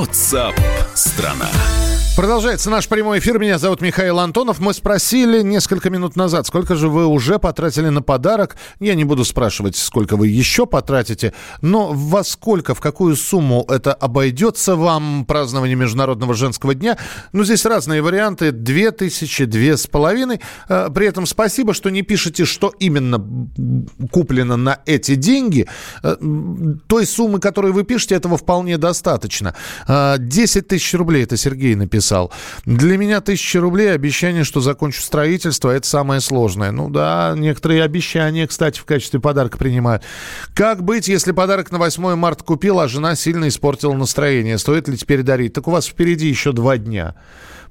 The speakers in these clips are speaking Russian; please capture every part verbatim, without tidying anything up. WhatsApp страна. Продолжается наш прямой эфир. Меня зовут Михаил Антонов. Мы спросили несколько минут назад, сколько же вы уже потратили на подарок. Я не буду спрашивать, сколько вы еще потратите, но во сколько, в какую сумму это обойдется вам празднование Международного женского дня. Ну, здесь разные варианты. Две тысячи, две с половиной. При этом спасибо, что не пишете, что именно куплено на эти деньги. Той суммы, которую вы пишете, этого вполне достаточно. Десять тысяч рублей, это Сергей написал. Писал. Для меня тысяча рублей, обещание, что закончу строительство, это самое сложное. Ну да, некоторые обещания, кстати, в качестве подарка принимают. Как быть, если подарок на восьмое марта купил, а жена сильно испортила настроение? Стоит ли теперь дарить? Так у вас впереди еще два дня.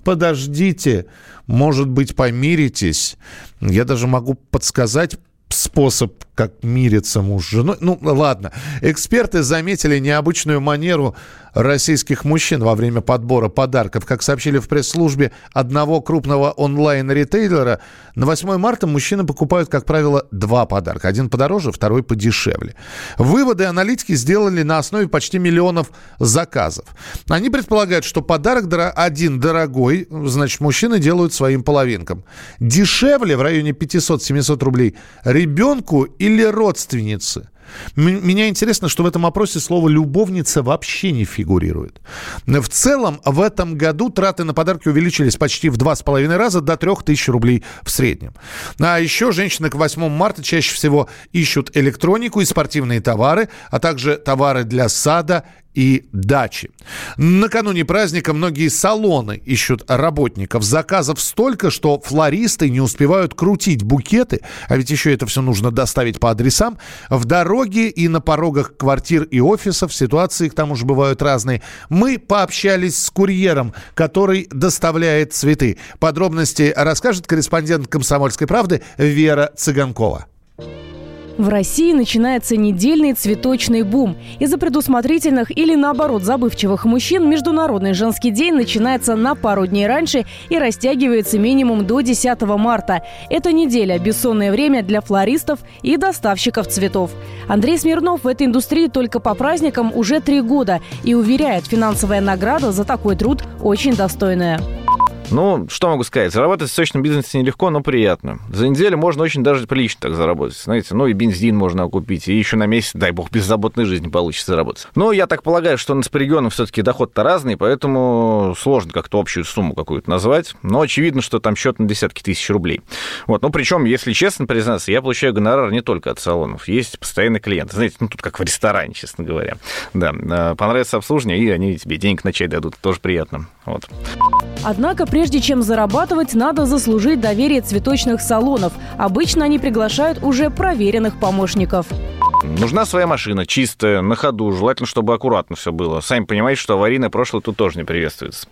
Подождите, может быть, помиритесь. Я даже могу подсказать способ, как мириться муж с женой. Ну, ладно. Эксперты заметили необычную манеру российских мужчин во время подбора подарков. Как сообщили в пресс-службе одного крупного онлайн-ритейлера, на восьмое марта мужчины покупают, как правило, два подарка. Один подороже, второй подешевле. Выводы аналитики сделали на основе почти миллионов заказов. Они предполагают, что подарок дор- один дорогой, значит, мужчины делают своим половинкам. Дешевле, в районе пятьсот-семьсот рублей, ребенку или родственнице. Меня интересно, что в этом опросе слово «любовница» вообще не фигурирует. В целом, в этом году траты на подарки увеличились почти в два с половиной раза, до трех тысяч рублей в среднем. А еще женщины к восьмому марта чаще всего ищут электронику и спортивные товары, а также товары для сада и дачи. Накануне праздника многие салоны ищут работников. Заказов столько, что флористы не успевают крутить букеты, а ведь еще это все нужно доставить по адресам. В дороге и на порогах квартир и офисов ситуации к тому же бывают разные. Мы пообщались с курьером, который доставляет цветы. Подробности расскажет корреспондент «Комсомольской правды» Вера Цыганкова. В России начинается недельный цветочный бум. Из-за предусмотрительных или, наоборот, забывчивых мужчин Международный женский день начинается на пару дней раньше и растягивается минимум до десятого марта. Эта неделя – бессонное время для флористов и доставщиков цветов. Андрей Смирнов в этой индустрии только по праздникам уже три года и уверяет, финансовая награда за такой труд очень достойная. Ну, что могу сказать? Заработать в цветочном бизнесе нелегко, но приятно. За неделю можно очень даже прилично так заработать. Знаете, ну и бензин можно окупить, и еще на месяц, дай бог, беззаботной жизни получится заработать. Но я так полагаю, что у нас по регионам все-таки доход-то разный, поэтому сложно как-то общую сумму какую-то назвать. Но очевидно, что там счет на десятки тысяч рублей. Вот, ну причем, если честно признаться, я получаю гонорар не только от салонов. Есть постоянные клиенты. Знаете, ну тут как в ресторане, честно говоря. Да, понравится обслуживание, и они тебе денег на чай дадут. Тоже приятно. Вот. Однако, прежде чем зарабатывать, надо заслужить доверие цветочных салонов. Обычно они приглашают уже проверенных помощников. Нужна своя машина, чистая, на ходу, желательно, чтобы аккуратно все было. Сами понимаете, что аварийное прошлое тут тоже не приветствуется.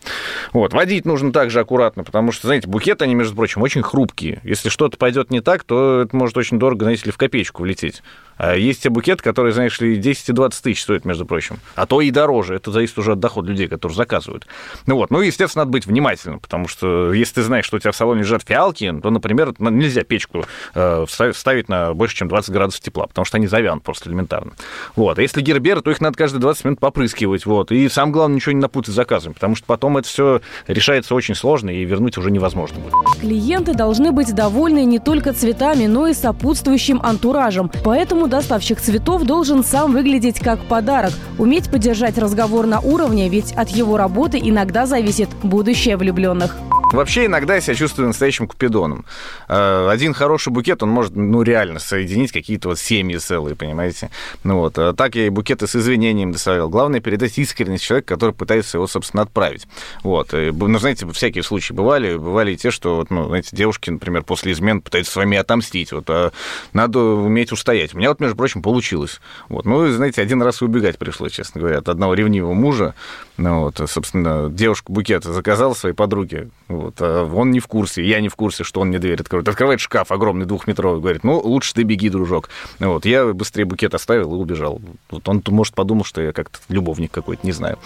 Вот. Водить нужно также аккуратно, потому что, знаете, букеты, они, между прочим, очень хрупкие. Если что-то пойдет не так, то это может очень дорого, знаете ли, в копеечку влететь. А есть те букеты, которые, знаешь ли, десять и двадцать тысяч стоят, между прочим. А то и дороже. Это зависит уже от дохода людей, которые заказывают. Ну, вот. ну и, естественно, надо быть внимательным, потому что если ты знаешь, что у тебя в салоне лежат фиалки, то, например, нельзя печку э, ставить на больше, чем двадцать градусов тепла, потому что они завянут просто элементарно. Вот. А если герберы, то их надо каждые двадцать минут попрыскивать. Вот. И самое главное, ничего не напутать с заказами, потому что потом это все решается очень сложно, и вернуть уже невозможно будет. Клиенты должны быть довольны не только цветами, но и сопутствующим антуражем. Поэтому доставщик цветов должен сам выглядеть как подарок, уметь поддержать разговор на уровне, ведь от его работы иногда зависит будущее влюбленных. Вообще, иногда я себя чувствую настоящим купидоном. Один хороший букет, он может, ну, реально соединить какие-то вот семьи целые, понимаете? Ну, вот. А так я и букеты с извинениями доставлял. Главное, передать искренность человека, который пытается его, собственно, отправить. Вот. И, ну, знаете, всякие случаи бывали. Бывали и те, что, вот, ну, знаете, девушки, например, после измен пытаются с вами отомстить. Вот. А надо уметь устоять. У меня вот, между прочим, получилось. Вот. Ну, знаете, один раз убегать пришлось, честно говоря, от одного ревнивого мужа. Ну, вот. Собственно, девушку букет заказала своей подруге. Вот. Он не в курсе, я не в курсе, что он мне дверь откроет. Открывает шкаф огромный, двухметровый, говорит, ну, лучше ты беги, дружок. Вот. Я быстрее букет оставил и убежал. Вот. Он, может, подумал, что я как-то любовник какой-то, не знаю.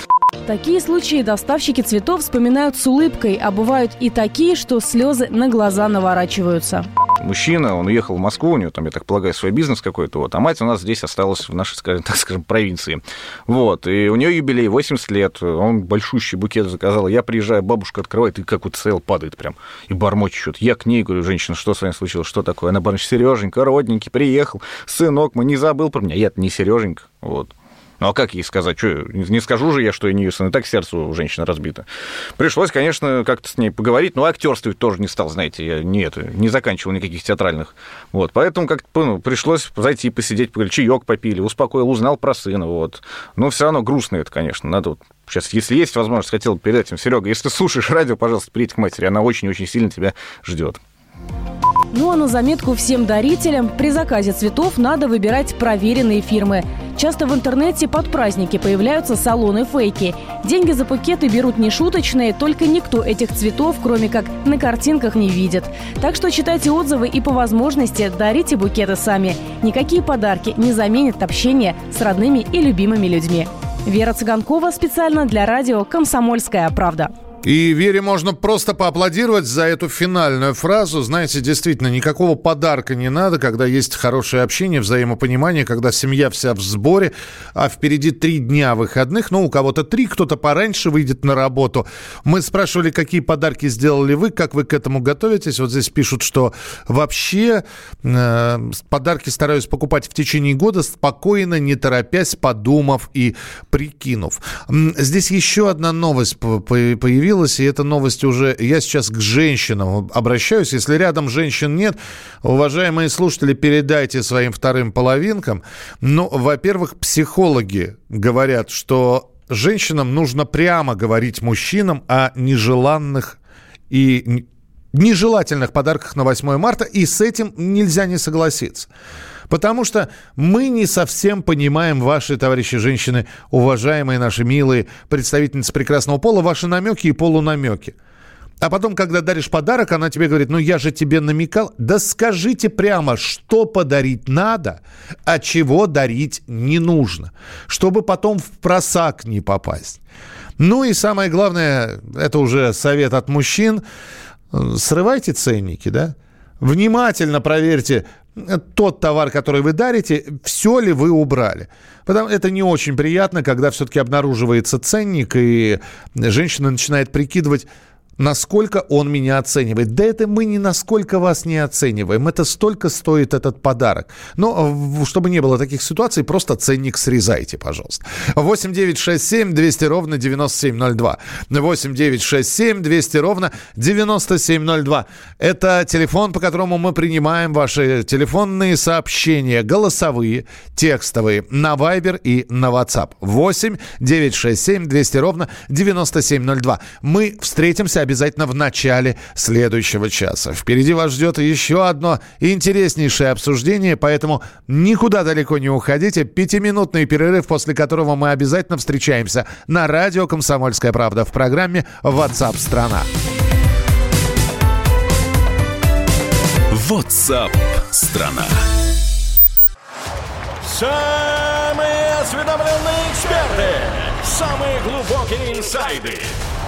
Такие случаи доставщики цветов вспоминают с улыбкой, а бывают и такие, что слезы на глаза наворачиваются. Мужчина, он уехал в Москву, у него там, я так полагаю, свой бизнес какой-то, вот, а мать у нас здесь осталась в нашей, так скажем, провинции. Вот, и у нее юбилей, восемьдесят лет, он большущий букет заказал, я приезжаю, бабушка открывает, и как вот цел падает прям, и бормочет что-то. Я к ней говорю: женщина, что с вами случилось, что такое? Она бормочет: Сереженька, родненький, приехал, сынок, мы не забыл про меня. Я-то не Сереженька, вот. Ну, а как ей сказать? Что, не скажу же я, что я не ее сын. И так сердце у женщины разбито. Пришлось, конечно, как-то с ней поговорить, но актерствовать тоже не стал, знаете. Я не, это, не заканчивал никаких театральных. Вот. Поэтому как-то, ну, пришлось зайти посидеть, поговорить. Чаёк попили, успокоил, узнал про сына. Вот. Но все равно грустно это, конечно. Надо вот... Сейчас, если есть возможность, хотел бы передать им: Серега, если ты слушаешь радио, пожалуйста, приедь к матери. Она очень-очень сильно тебя ждет. Ну а на заметку всем дарителям: при заказе цветов надо выбирать проверенные фирмы. Часто в интернете под праздники появляются салоны-фейки. Деньги за букеты берут нешуточные, только никто этих цветов, кроме как на картинках, не видит. Так что читайте отзывы и по возможности дарите букеты сами. Никакие подарки не заменят общение с родными и любимыми людьми. Вера Цыганкова специально для радио «Комсомольская правда». И Вере можно просто поаплодировать за эту финальную фразу. Знаете, действительно, никакого подарка не надо, когда есть хорошее общение, взаимопонимание, когда семья вся в сборе, а впереди три дня выходных. Ну, у кого-то три, кто-то пораньше выйдет на работу. Мы спрашивали, какие подарки сделали вы, как вы к этому готовитесь. Вот здесь пишут, что вообще э, подарки стараюсь покупать в течение года, спокойно, не торопясь, подумав и прикинув. Здесь еще одна новость появилась. И эта новость уже... Я сейчас к женщинам обращаюсь. Если рядом женщин нет, уважаемые слушатели, передайте своим вторым половинкам. Ну, во-первых, психологи говорят, что женщинам нужно прямо говорить мужчинам о нежеланных и нежелательных подарках на восьмое марта. И с этим нельзя не согласиться. Потому что мы не совсем понимаем, ваши, товарищи женщины, уважаемые наши милые представительницы прекрасного пола, ваши намеки и полунамеки. А потом, когда даришь подарок, она тебе говорит: ну я же тебе намекал. Да скажите прямо, что подарить надо, а чего дарить не нужно, чтобы потом в просак не попасть. Ну и самое главное, это уже совет от мужчин: срывайте ценники, да? Внимательно проверьте тот товар, который вы дарите, все ли вы убрали. Потому что это не очень приятно, когда все-таки обнаруживается ценник, и женщина начинает прикидывать, насколько он меня оценивает. Да это мы ни насколько вас не оцениваем. Это столько стоит этот подарок. Но чтобы не было таких ситуаций, просто ценник срезайте, пожалуйста. восемь девятьсот шестьдесят семь двести ровно девяносто семь ноль два. восемь девятьсот шестьдесят семь двести ровно девяносто семь ноль два. Это телефон, по которому мы принимаем ваши телефонные сообщения. Голосовые, текстовые. На Viber и на WhatsApp. восемь девятьсот шестьдесят семь двести ровно девяносто семь ноль два. Мы встретимся обязательно. Обязательно в начале следующего часа. Впереди вас ждет еще одно интереснейшее обсуждение, поэтому никуда далеко не уходите. Пятиминутный перерыв, после которого мы обязательно встречаемся на радио «Комсомольская правда» в программе «WhatsApp страна». WhatsApp страна. Самые осведомленные эксперты, самые глубокие инсайды.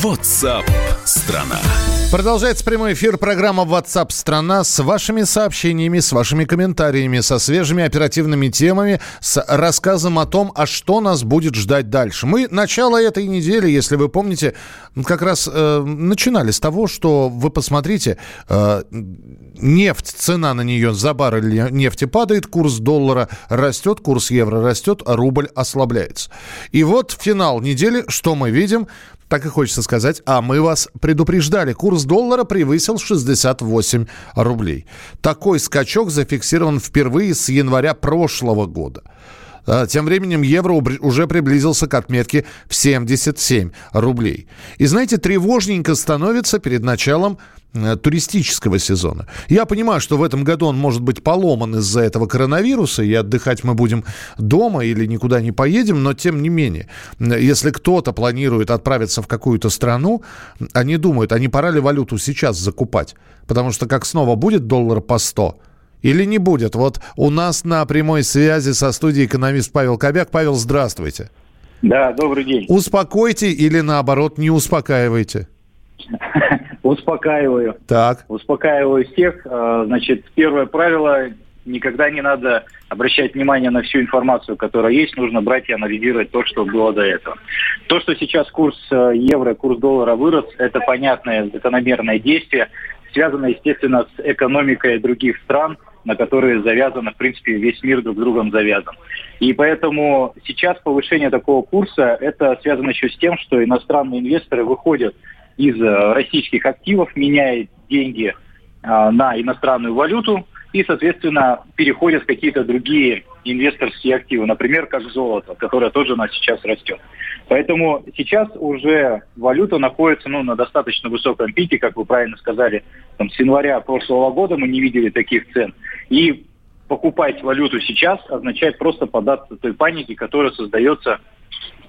WhatsApp страна. Продолжается прямой эфир программы WhatsApp страна с вашими сообщениями, с вашими комментариями, со свежими оперативными темами, с рассказом о том, а что нас будет ждать дальше. Мы начало этой недели, если вы помните, как раз э, начинали с того, что вы посмотрите, э, нефть, цена на нее за баррель нефти падает, курс доллара растет, курс евро растет, а рубль ослабляется. И вот финал недели, что мы видим? Так и хочется сказать, а мы вас предупреждали. Курс доллара превысил шестьдесят восемь рублей. Такой скачок зафиксирован впервые с января прошлого года. Тем временем евро уже приблизился к отметке в семьдесят семь рублей. И, знаете, тревожненько становится перед началом туристического сезона. Я понимаю, что в этом году он может быть поломан из-за этого коронавируса, и отдыхать мы будем дома или никуда не поедем, но тем не менее, если кто-то планирует отправиться в какую-то страну, они думают, а не пора ли валюту сейчас закупать? Потому что как снова будет доллар по сто? Или не будет? Вот у нас на прямой связи со студией экономист Павел Кобяк. Павел, здравствуйте. Да, добрый день. Успокойте или, наоборот, не успокаивайте? Успокаиваю. Так. Успокаиваю всех. Значит, первое правило – никогда не надо обращать внимание на всю информацию, которая есть. Нужно брать и анализировать то, что было до этого. То, что сейчас курс евро, курс доллара вырос, это понятное закономерное действие, связанное, естественно, с экономикой других стран, на которые завязано, в принципе, весь мир друг с другом завязан. И поэтому сейчас повышение такого курса, это связано еще с тем, что иностранные инвесторы выходят из российских активов, меняют деньги а, на иностранную валюту и, соответственно, переходят в какие-то другие инвесторские активы, например, как золото, которое тоже у нас сейчас растет. Поэтому сейчас уже валюта находится ну, на достаточно высоком пике, как вы правильно сказали, там, с января прошлого года мы не видели таких цен. И покупать валюту сейчас означает просто поддаться той панике, которая создается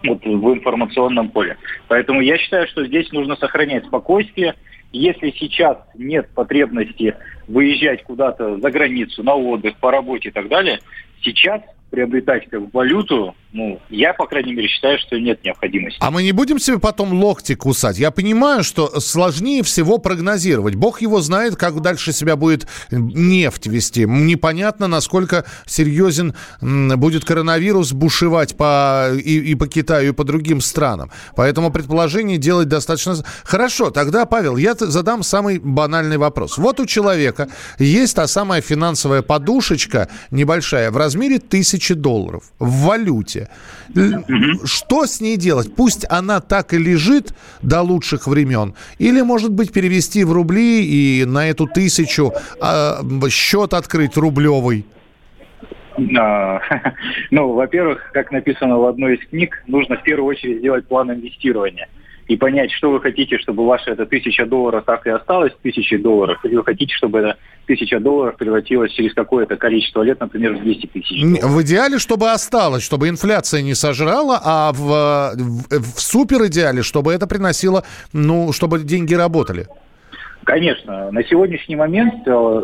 вот, в информационном поле. Поэтому я считаю, что здесь нужно сохранять спокойствие. Если сейчас нет потребности выезжать куда-то за границу, на отдых, по работе и так далее, сейчас приобретать валюту, ну, я, по крайней мере, считаю, что нет необходимости. А мы не будем себе потом локти кусать? Я понимаю, что сложнее всего прогнозировать. Бог его знает, как дальше себя будет нефть вести. Непонятно, насколько серьезен будет коронавирус бушевать по, и, и по Китаю, и по другим странам. Поэтому предположение делать достаточно... Хорошо, тогда, Павел, я задам самый банальный вопрос. Вот у человека есть та самая финансовая подушечка небольшая в размере тысячи долларов в валюте. Что с ней делать? Пусть она так и лежит до лучших времен. Или, может быть, перевести в рубли и на эту тысячу а, счет открыть рублевый? Ну, во-первых, как написано в одной из книг, нужно в первую очередь сделать план инвестирования. И понять, что вы хотите, чтобы ваша эта тысяча долларов так и осталась тысячей долларов, или вы хотите, чтобы эта тысяча долларов превратилась через какое-то количество лет, например, в двести тысяч долларов. В идеале, чтобы осталось, чтобы инфляция не сожрала, а в, в, в суперидеале, чтобы это приносило, ну, чтобы деньги работали. Конечно. На сегодняшний момент э,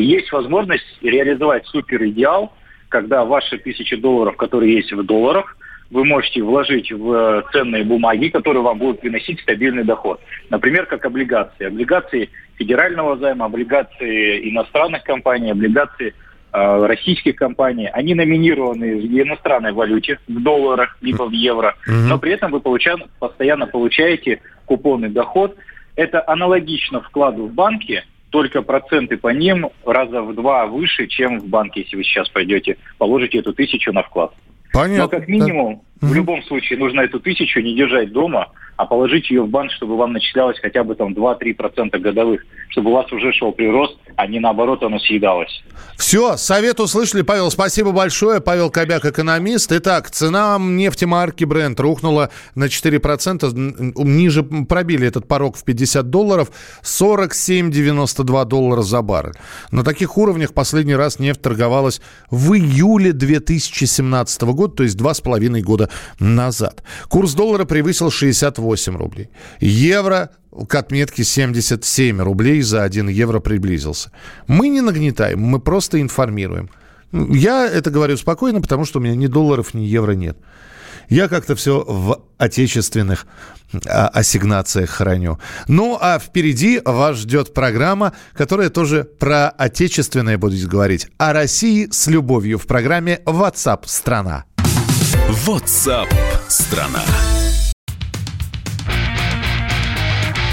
есть возможность реализовать суперидеал, когда ваши тысячи долларов, которые есть в долларах, вы можете вложить в ценные бумаги, которые вам будут приносить стабильный доход. Например, как облигации. Облигации федерального займа, облигации иностранных компаний, облигации э, российских компаний. Они номинированы в иностранной валюте, в долларах, либо в евро. Но при этом вы получа, постоянно получаете купонный доход. Это аналогично вкладу в банки, только проценты по ним раза в два выше, чем в банке, если вы сейчас пойдете, положите эту тысячу на вклад. Понятно. Но как минимум, да. в любом случае, нужно эту тысячу не держать дома, а положить ее в банк, чтобы вам начислялось хотя бы там два-три процента годовых, чтобы у вас уже шел прирост, а не наоборот оно съедалось. Все, совет услышали, Павел, спасибо большое. Павел Кобяк, экономист. Итак, цена нефти марки Brent рухнула на четыре процента, ниже пробили этот порог в пятьдесят долларов, сорок семь девяносто два доллара за баррель. На таких уровнях последний раз нефть торговалась в июле две тысячи семнадцатого года, то есть два с половиной года назад. Курс доллара превысил шестьдесят восемь рублей. Евро к отметке семьдесят семь рублей за один евро приблизился. Мы не нагнетаем, мы просто информируем. Я это говорю спокойно, потому что у меня ни долларов, ни евро нет. Я как-то все в отечественных ассигнациях храню. Ну, а впереди вас ждет программа, которая тоже про отечественное будет говорить. О России с любовью в программе WhatsApp страна. WhatsApp страна.